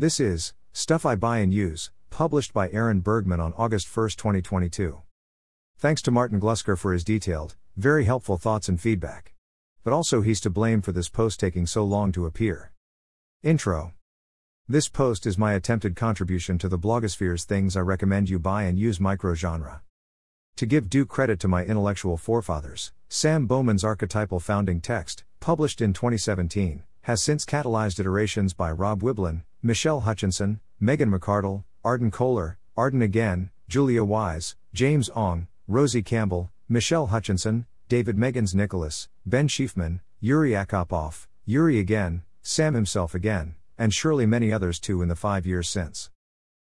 This is Stuff I Buy and Use, published by Aaron Bergman on August 1, 2022. Thanks to Martin Glusker for his detailed, very helpful thoughts and feedback. But also he's to blame for this post taking so long to appear. Intro. This post is my attempted contribution to the blogosphere's things I recommend you buy and use microgenre. To give due credit to my intellectual forefathers, Sam Bowman's archetypal founding text, published in 2017, has since catalyzed iterations by Rob Wiblin, Michelle Hutchinson, Megan McArdle, Arden Kohler, Arden again, Julia Wise, James Ong, Rosie Campbell, Michelle Hutchinson, David Meggins Nicholas, Ben Schiefman, Yuri Akopov, Yuri again, Sam himself again, and surely many others too in the 5 years since.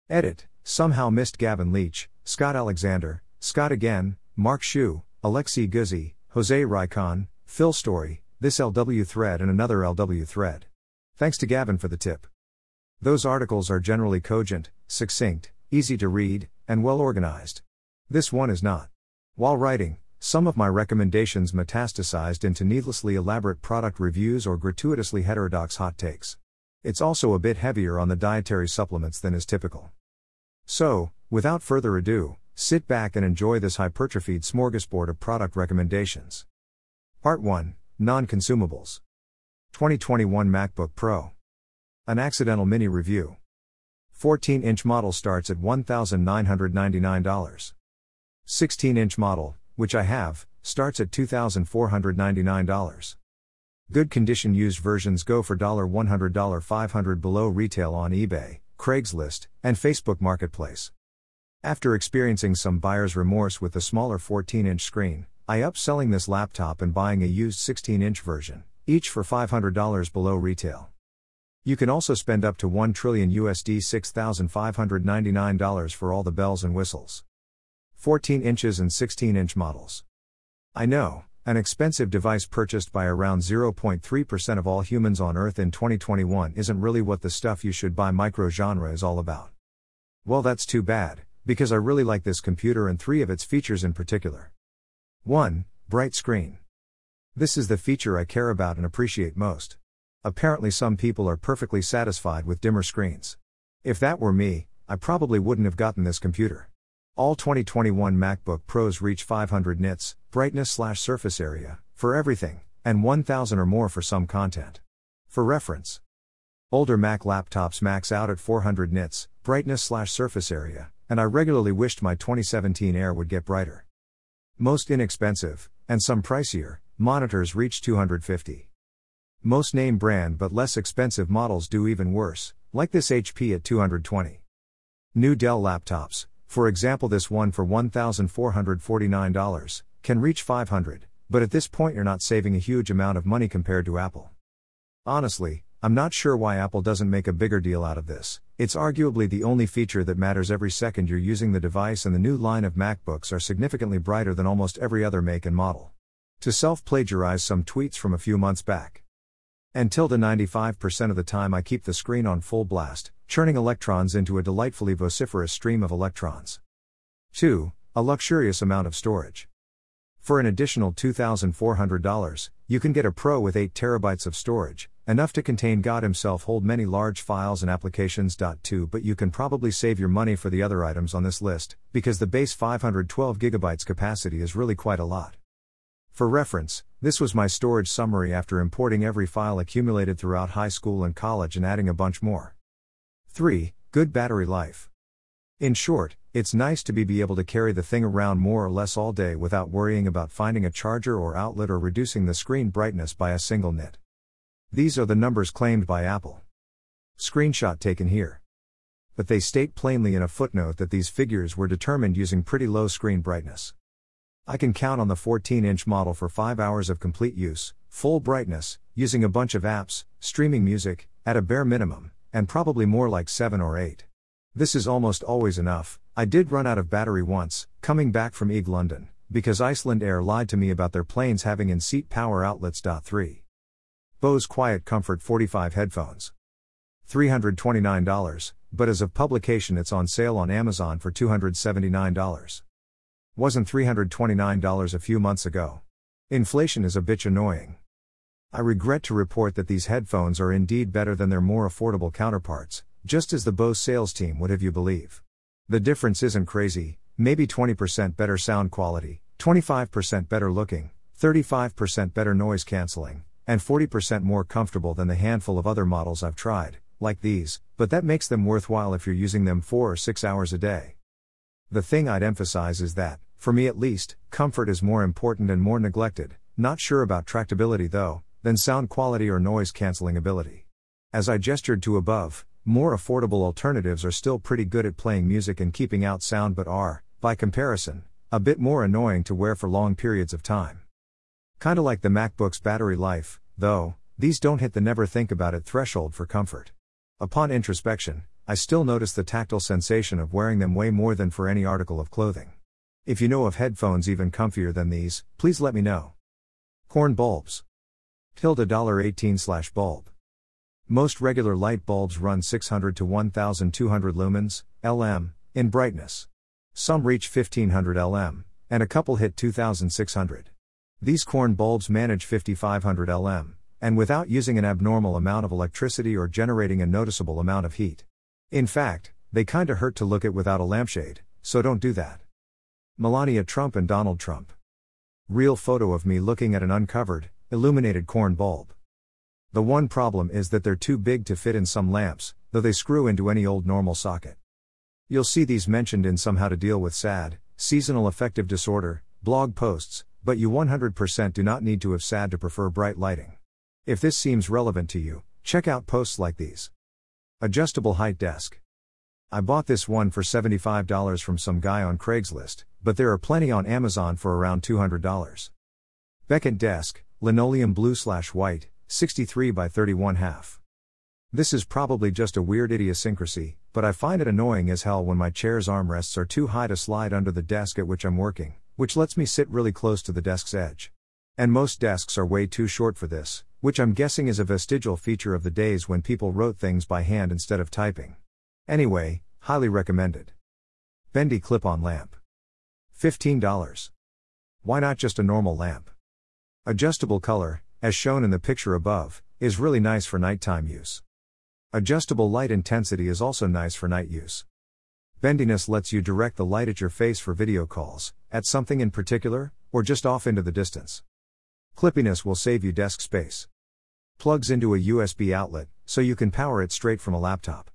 Edit, somehow missed Gavin Leach, Scott Alexander, Scott again, Mark Shu, Alexei Guzzi, Jose Rikon, Phil Story, this LW thread and another LW thread. Thanks to Gavin for the tip. Those articles are generally cogent, succinct, easy to read, and well organized. This one is not. While writing, some of my recommendations metastasized into needlessly elaborate product reviews or gratuitously heterodox hot takes. It's also a bit heavier on the dietary supplements than is typical. So, without further ado, sit back and enjoy this hypertrophied smorgasbord of product recommendations. Part 1, Non-Consumables. 2021 MacBook Pro. An accidental mini review. 14-inch model starts at $1,999. 16-inch model, which I have, starts at $2,499. Good condition used versions go for $100, $500 below retail on eBay, Craigslist, and Facebook Marketplace. After experiencing some buyer's remorse with the smaller 14-inch screen, I upselling this laptop and buying a used 16-inch version, each for $500 below retail. You can also spend up to $1 trillion USD, $6,599 for all the bells and whistles. 14 inches and 16-inch models. I know, an expensive device purchased by around 0.3% of all humans on Earth in 2021 isn't really what the stuff you should buy microgenre is all about. Well, that's too bad, because I really like this computer and three of its features in particular. 1. Bright screen. This is the feature I care about and appreciate most. Apparently some people are perfectly satisfied with dimmer screens. If that were me, I probably wouldn't have gotten this computer. All 2021 MacBook Pros reach 500 nits, brightness/surface area, for everything, and 1,000 or more for some content. For reference, older Mac laptops max out at 400 nits, brightness/surface area, and I regularly wished my 2017 Air would get brighter. Most inexpensive, and some pricier, monitors reach 250. Most name brand but less expensive models do even worse, like this HP at 220. New Dell laptops, for example this one for $1,449, can reach 500, but at this point you're not saving a huge amount of money compared to Apple. Honestly, I'm not sure why Apple doesn't make a bigger deal out of this. It's arguably the only feature that matters every second you're using the device, and the new line of MacBooks are significantly brighter than almost every other make and model. To self-plagiarize some tweets from a few months back. Until 95% of the time I keep the screen on full blast, churning electrons into a delightfully vociferous stream of electrons. 2. A luxurious amount of storage. For an additional $2,400, you can get a Pro with 8 TB of storage, enough to contain God himself, hold many large files and applications. 2. But you can probably save your money for the other items on this list, because the base 512 GB capacity is really quite a lot. For reference, this was my storage summary after importing every file accumulated throughout high school and college and adding a bunch more. 3. Good battery life. In short, it's nice to be able to carry the thing around more or less all day without worrying about finding a charger or outlet or reducing the screen brightness by a single nit. These are the numbers claimed by Apple. Screenshot taken here. But they state plainly in a footnote that these figures were determined using pretty low screen brightness. I can count on the 14-inch model for 5 hours of complete use, full brightness, using a bunch of apps, streaming music, at a bare minimum, and probably more like 7 or 8. This is almost always enough. I did run out of battery once, coming back from Ig London, because Iceland Air lied to me about their planes having in-seat power outlets. 3. Bose QuietComfort 45 headphones. $329, but as of publication it's on sale on Amazon for $279. Wasn't $329 a few months ago. Inflation is a bitch annoying. I regret to report that these headphones are indeed better than their more affordable counterparts, just as the Bose sales team would have you believe. The difference isn't crazy, maybe 20% better sound quality, 25% better looking, 35% better noise cancelling, and 40% more comfortable than the handful of other models I've tried, like these, but that makes them worthwhile if you're using them 4 or 6 hours a day. The thing I'd emphasize is that, for me at least, comfort is more important and more neglected, not sure about tractability though, than sound quality or noise cancelling ability. As I gestured to above, more affordable alternatives are still pretty good at playing music and keeping out sound but are, by comparison, a bit more annoying to wear for long periods of time. Kinda like the MacBook's battery life, though, these don't hit the never think about it threshold for comfort. Upon introspection, I still notice the tactile sensation of wearing them way more than for any article of clothing. If you know of headphones even comfier than these, please let me know. Corn bulbs. $18/bulb. Most regular light bulbs run 600 to 1200 lumens, LM, in brightness. Some reach 1500 LM, and a couple hit 2600. These corn bulbs manage 5500 LM, and without using an abnormal amount of electricity or generating a noticeable amount of heat. In fact, they kinda hurt to look at without a lampshade, so don't do that. Melania Trump and Donald Trump. Real photo of me looking at an uncovered, illuminated corn bulb. The one problem is that they're too big to fit in some lamps, though they screw into any old normal socket. You'll see these mentioned in some How to Deal with SAD, Seasonal Affective Disorder, blog posts, but you 100% do not need to have SAD to prefer bright lighting. If this seems relevant to you, check out posts like these. Adjustable height desk. I bought this one for $75 from some guy on Craigslist, but there are plenty on Amazon for around $200. Beckett desk, linoleum blue/white, 63 by 31/2. This is probably just a weird idiosyncrasy, but I find it annoying as hell when my chair's armrests are too high to slide under the desk at which I'm working, which lets me sit really close to the desk's edge. And most desks are way too short for this, which I'm guessing is a vestigial feature of the days when people wrote things by hand instead of typing. Anyway, highly recommended. Bendy clip-on lamp. $15. Why not just a normal lamp? Adjustable color, as shown in the picture above, is really nice for nighttime use. Adjustable light intensity is also nice for night use. Bendiness lets you direct the light at your face for video calls, at something in particular, or just off into the distance. Clippiness will save you desk space. Plugs into a USB outlet, so you can power it straight from a laptop.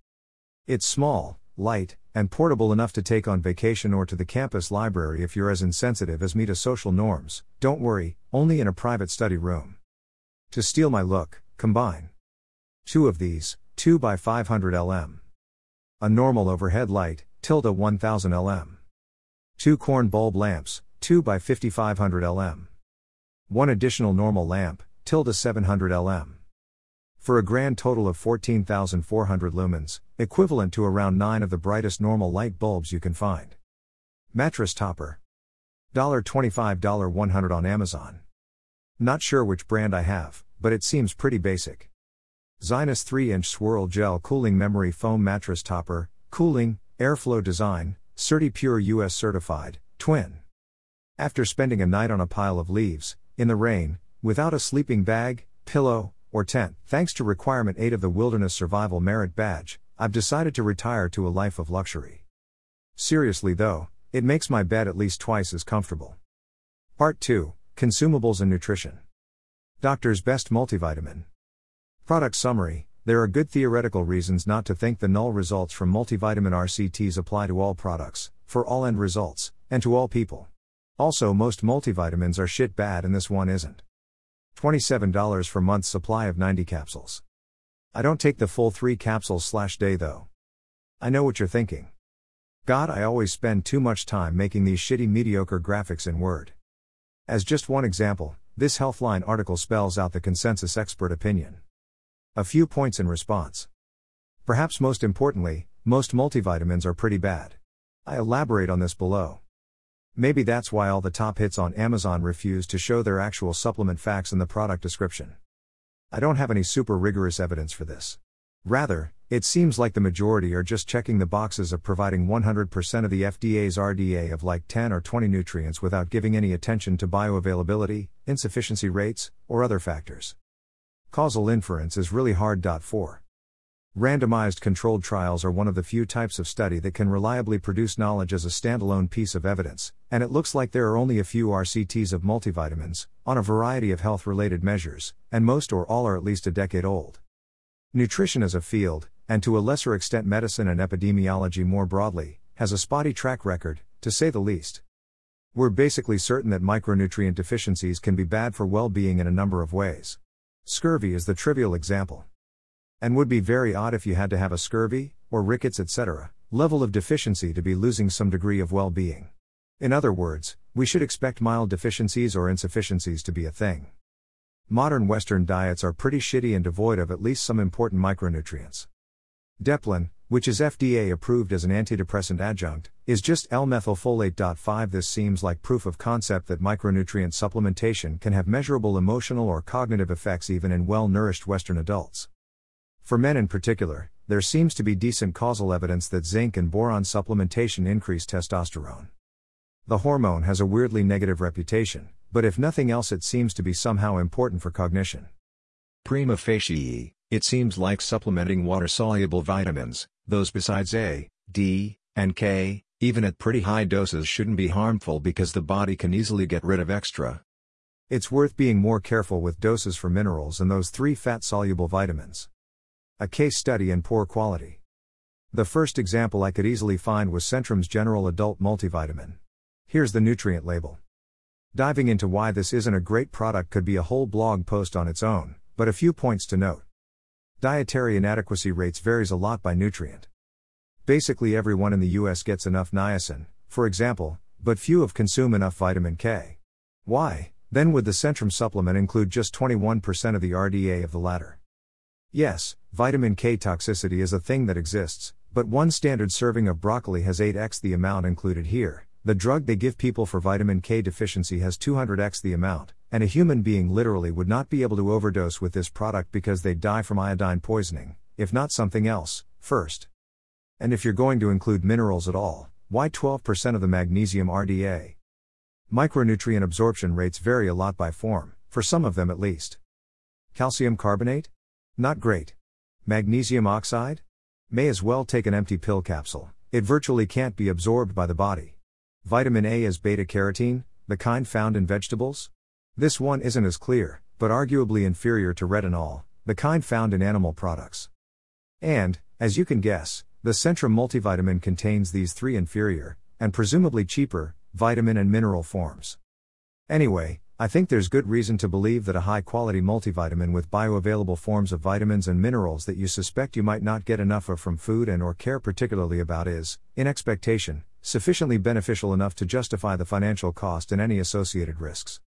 It's small, light, and portable enough to take on vacation or to the campus library if you're as insensitive as me to social norms. Don't worry, only in a private study room. To steal my look, combine 2 of these, 2 by 500 LM. A normal overhead light, 1000 LM. 2 corn bulb lamps, 2 by 5500 LM. 1 additional normal lamp, 700 LM. For a grand total of 14,400 lumens, equivalent to around 9 of the brightest normal light bulbs you can find. Mattress topper. $25-100 on Amazon. Not sure which brand I have, but it seems pretty basic. Zinus 3-inch swirl gel cooling memory foam mattress topper, cooling, airflow design, CertiPure US certified, twin. After spending a night on a pile of leaves, in the rain, without a sleeping bag, pillow, or tent, thanks to requirement 8 of the Wilderness Survival Merit Badge, I've decided to retire to a life of luxury. Seriously though, it makes my bed at least twice as comfortable. Part 2, Consumables and Nutrition. Doctor's Best Multivitamin. Product summary, there are good theoretical reasons not to think the null results from multivitamin RCTs apply to all products, for all end results, and to all people. Also most multivitamins are shit bad and this one isn't. $27 for month's supply of 90 capsules. I don't take the full 3 capsules/day though. I know what you're thinking. God, I always spend too much time making these shitty mediocre graphics in Word. As just one example, this Healthline article spells out the consensus expert opinion. A few points in response. Perhaps most importantly, most multivitamins are pretty bad. I elaborate on this below. Maybe that's why all the top hits on Amazon refuse to show their actual supplement facts in the product description. I don't have any super rigorous evidence for this. Rather, it seems like the majority are just checking the boxes of providing 100% of the FDA's RDA of like 10 or 20 nutrients without giving any attention to bioavailability, insufficiency rates, or other factors. Causal inference is really hard. 4. Randomized controlled trials are one of the few types of study that can reliably produce knowledge as a standalone piece of evidence, and it looks like there are only a few RCTs of multivitamins, on a variety of health-related measures, and most or all are at least a decade old. Nutrition as a field, and to a lesser extent medicine and epidemiology more broadly, has a spotty track record, to say the least. We're basically certain that micronutrient deficiencies can be bad for well-being in a number of ways. Scurvy is the trivial example. And would be very odd if you had to have a scurvy, or rickets etc., level of deficiency to be losing some degree of well-being. In other words, we should expect mild deficiencies or insufficiencies to be a thing. Modern Western diets are pretty shitty and devoid of at least some important micronutrients. Deplin, which is FDA approved as an antidepressant adjunct, is just L-methylfolate.5. This seems like proof of concept that micronutrient supplementation can have measurable emotional or cognitive effects even in well-nourished Western adults. For men in particular, there seems to be decent causal evidence that zinc and boron supplementation increase testosterone. The hormone has a weirdly negative reputation, but if nothing else it seems to be somehow important for cognition. Prima facie, it seems like supplementing water-soluble vitamins, those besides A, D, and K, even at pretty high doses shouldn't be harmful because the body can easily get rid of extra. It's worth being more careful with doses for minerals and those three fat-soluble vitamins. A case study in poor quality. The first example I could easily find was Centrum's General Adult Multivitamin. Here's the nutrient label. Diving into why this isn't a great product could be a whole blog post on its own, but a few points to note. Dietary inadequacy rates varies a lot by nutrient. Basically everyone in the US gets enough niacin, for example, but few of consume enough vitamin K. Why, then would the Centrum supplement include just 21% of the RDA of the latter? Yes, vitamin K toxicity is a thing that exists, but one standard serving of broccoli has 8x the amount included here, the drug they give people for vitamin K deficiency has 200x the amount, and a human being literally would not be able to overdose with this product because they'd die from iodine poisoning, if not something else, first. And if you're going to include minerals at all, why 12% of the magnesium RDA? Micronutrient absorption rates vary a lot by form, for some of them at least. Calcium carbonate? Not great. Magnesium oxide? May as well take an empty pill capsule, it virtually can't be absorbed by the body. Vitamin A is beta-carotene, the kind found in vegetables? This one isn't as clear, but arguably inferior to retinol, the kind found in animal products. And, as you can guess, the Centrum multivitamin contains these three inferior, and presumably cheaper, vitamin and mineral forms. Anyway, I think there's good reason to believe that a high-quality multivitamin with bioavailable forms of vitamins and minerals that you suspect you might not get enough of from food and or care particularly about is, in expectation, sufficiently beneficial enough to justify the financial cost and any associated risks.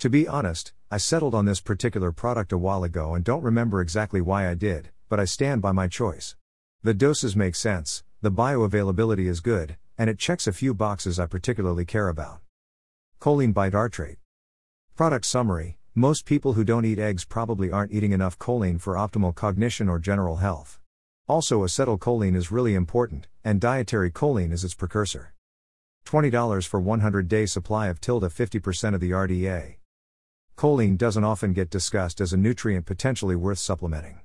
To be honest, I settled on this particular product a while ago and don't remember exactly why I did, but I stand by my choice. The doses make sense, the bioavailability is good, and it checks a few boxes I particularly care about. Choline bitartrate. Product summary: most people who don't eat eggs probably aren't eating enough choline for optimal cognition or general health. Also, acetylcholine is really important, and dietary choline is its precursor. $20 for 100-day supply of tilde 50% of the RDA. Choline doesn't often get discussed as a nutrient potentially worth supplementing.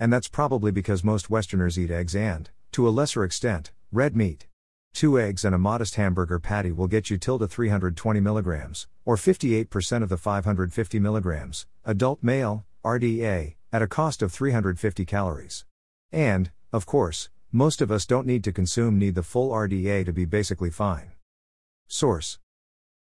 And that's probably because most Westerners eat eggs and, to a lesser extent, red meat. 2 eggs and a modest hamburger patty will get you tilde 320 mg, or 58% of the 550 mg, adult male, RDA, at a cost of 350 calories. And, of course, most of us don't need to consume the full RDA to be basically fine. Source.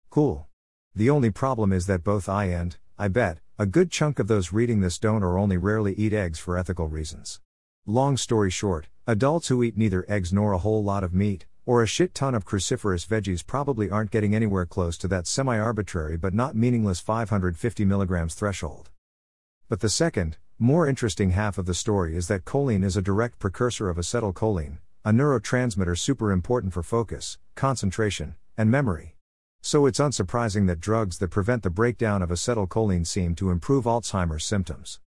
Cool. The only problem is that both I and, I bet, a good chunk of those reading this don't or only rarely eat eggs for ethical reasons. Long story short, adults who eat neither eggs nor a whole lot of meat, or a shit ton of cruciferous veggies probably aren't getting anywhere close to that semi-arbitrary but not meaningless 550 mg threshold. But the second, more interesting half of the story is that choline is a direct precursor of acetylcholine, a neurotransmitter super important for focus, concentration, and memory. So it's unsurprising that drugs that prevent the breakdown of acetylcholine seem to improve Alzheimer's symptoms.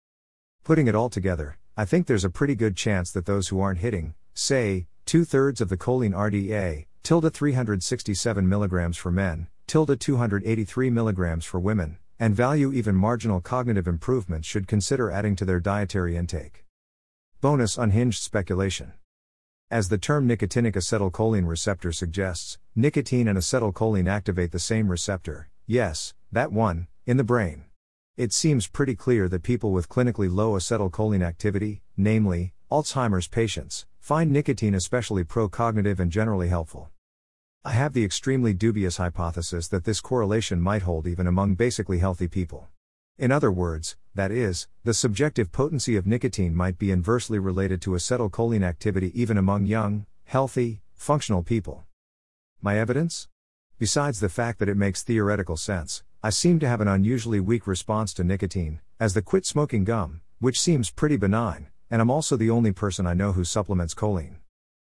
Putting it all together, I think there's a pretty good chance that those who aren't hitting, say, 2/3 of the choline RDA, tilde 367 mg for men, tilde 283 mg for women, and value even marginal cognitive improvements should consider adding to their dietary intake. Bonus unhinged speculation. As the term nicotinic acetylcholine receptor suggests, nicotine and acetylcholine activate the same receptor, yes, that one, in the brain. It seems pretty clear that people with clinically low acetylcholine activity, namely, Alzheimer's patients, find nicotine especially pro-cognitive and generally helpful. I have the extremely dubious hypothesis that this correlation might hold even among basically healthy people. In other words, that is, the subjective potency of nicotine might be inversely related to acetylcholine activity even among young, healthy, functional people. My evidence? Besides the fact that it makes theoretical sense, I seem to have an unusually weak response to nicotine, as the quit smoking gum, which seems pretty benign, and I'm also the only person I know who supplements choline.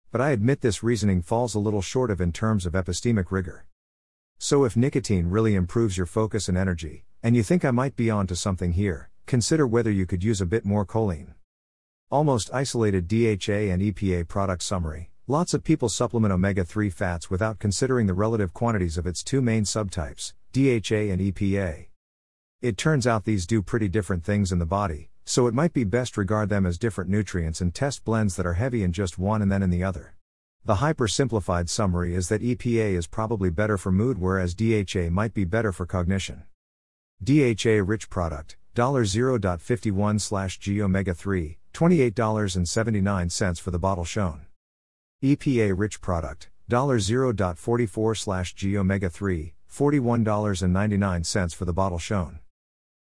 But I admit this reasoning falls a little short of in terms of epistemic rigor. So if nicotine really improves your focus and energy, and you think I might be onto something here, consider whether you could use a bit more choline. Almost isolated DHA and EPA product summary. Lots of people supplement omega-3 fats without considering the relative quantities of its two main subtypes, DHA and EPA. It turns out these do pretty different things in the body, so it might be best regard them as different nutrients and test blends that are heavy in just one and then in the other. The hyper-simplified summary is that EPA is probably better for mood whereas DHA might be better for cognition. DHA-rich product, $0.51/g omega-3, $28.79 for the bottle shown. EPA-rich product, $0.44/g omega-3, $41.99 for the bottle shown.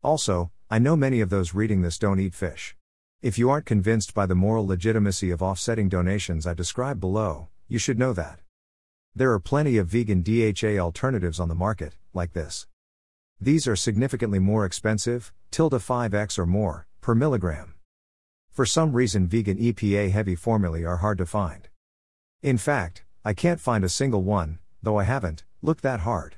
Also, I know many of those reading this don't eat fish. If you aren't convinced by the moral legitimacy of offsetting donations I describe below, you should know that. There are plenty of vegan DHA alternatives on the market, like this. These are significantly more expensive, $5x or more, per milligram. For some reason vegan EPA-heavy formulae are hard to find. In fact, I can't find a single one, though I haven't looked that hard.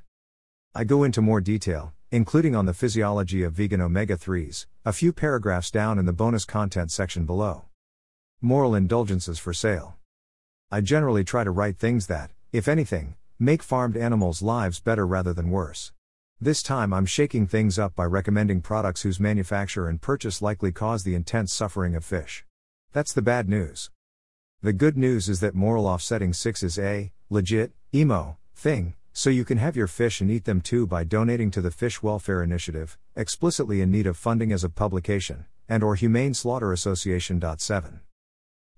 I go into more detail, including on the physiology of vegan omega-3s, a few paragraphs down in the bonus content section below. Moral indulgences for sale. I generally try to write things that, if anything, make farmed animals' lives better rather than worse. This time I'm shaking things up by recommending products whose manufacture and purchase likely cause the intense suffering of fish. That's the bad news. The good news is that moral offsetting 6 is a legit, emo, thing, so you can have your fish and eat them too by donating to the Fish Welfare Initiative, explicitly in need of funding as of publication, and or Humane Slaughter Association. 7.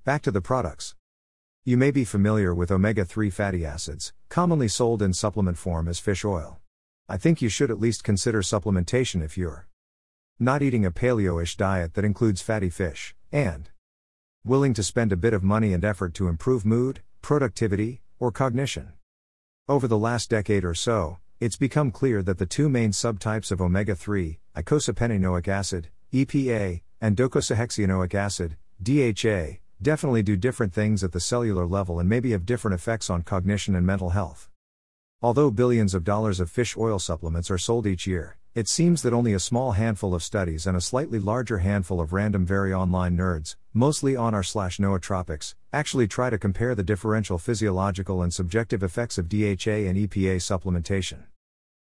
Back to the products. You may be familiar with omega-3 fatty acids, commonly sold in supplement form as fish oil. I think you should at least consider supplementation if you're not eating a paleo-ish diet that includes fatty fish, and willing to spend a bit of money and effort to improve mood, productivity, or cognition. Over the last decade or so, it's become clear that the two main subtypes of omega-3, eicosapentaenoic acid, EPA, and docosahexaenoic acid, DHA, definitely do different things at the cellular level and maybe have different effects on cognition and mental health. Although billions of dollars of fish oil supplements are sold each year, it seems that only a small handful of studies and a slightly larger handful of random very online nerds, mostly on r/nootropics, actually try to compare the differential physiological and subjective effects of DHA and EPA supplementation.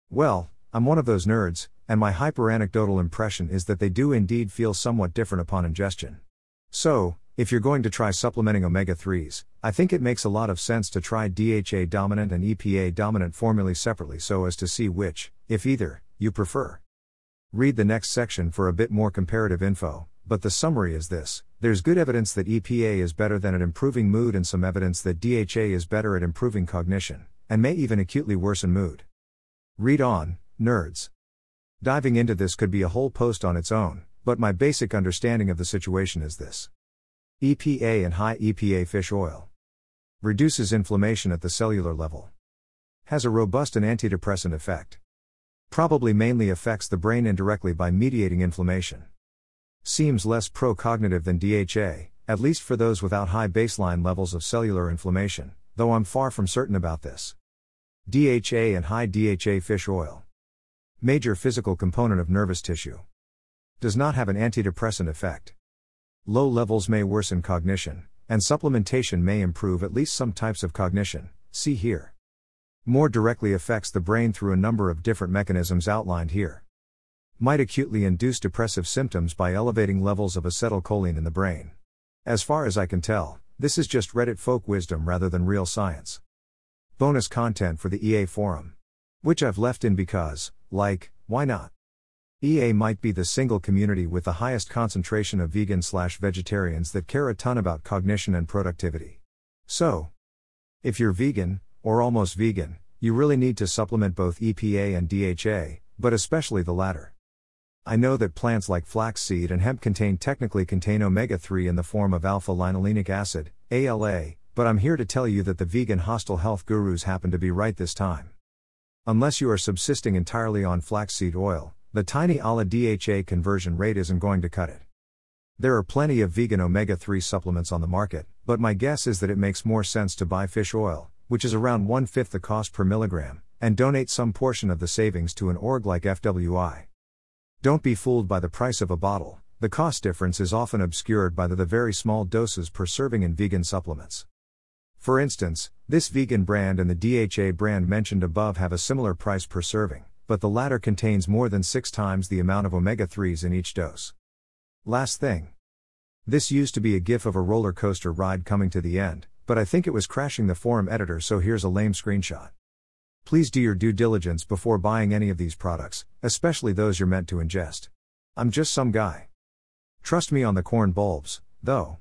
Well, I'm one of those nerds, and my hyper-anecdotal impression is that they do indeed feel somewhat different upon ingestion. So, if you're going to try supplementing omega-3s, I think it makes a lot of sense to try DHA-dominant and EPA-dominant formulae separately so as to see which, if either, you prefer. Read the next section for a bit more comparative info, but the summary is this: there's good evidence that EPA is better than at improving mood and some evidence that DHA is better at improving cognition, and may even acutely worsen mood. Read on, nerds. Diving into this could be a whole post on its own, but my basic understanding of the situation is this. EPA and high EPA fish oil reduces inflammation at the cellular level. Has a robust and antidepressant effect. Probably mainly affects the brain indirectly by mediating inflammation. Seems less pro-cognitive than DHA, at least for those without high baseline levels of cellular inflammation, though I'm far from certain about this. DHA and high DHA fish oil. Major physical component of nervous tissue. Does not have an antidepressant effect. Low levels may worsen cognition, and supplementation may improve at least some types of cognition, see here. More directly affects the brain through a number of different mechanisms outlined here. Might acutely induce depressive symptoms by elevating levels of acetylcholine in the brain. As far as I can tell, this is just Reddit folk wisdom rather than real science. Bonus content for the EA forum. Which I've left in because, like, why not? EA might be the single community with the highest concentration of vegan/vegetarians that care a ton about cognition and productivity. So, if you're vegan, or almost vegan, you really need to supplement both EPA and DHA, but especially the latter. I know that plants like flaxseed and hemp technically contain omega-3 in the form of alpha-linolenic acid, ALA, but I'm here to tell you that the vegan hostile health gurus happen to be right this time. Unless you are subsisting entirely on flaxseed oil, the tiny ALA DHA conversion rate isn't going to cut it. There are plenty of vegan omega-3 supplements on the market, but my guess is that it makes more sense to buy fish oil, which is around 1/5 the cost per milligram, and donate some portion of the savings to an org like FWI. Don't be fooled by the price of a bottle, the cost difference is often obscured by the very small doses per serving in vegan supplements. For instance, this vegan brand and the DHA brand mentioned above have a similar price per serving, but the latter contains more than 6 times the amount of omega-3s in each dose. Last thing. This used to be a gif of a roller coaster ride coming to the end, but I think it was crashing the forum editor, so here's a lame screenshot. Please do your due diligence before buying any of these products, especially those you're meant to ingest. I'm just some guy. Trust me on the corn bulbs, though.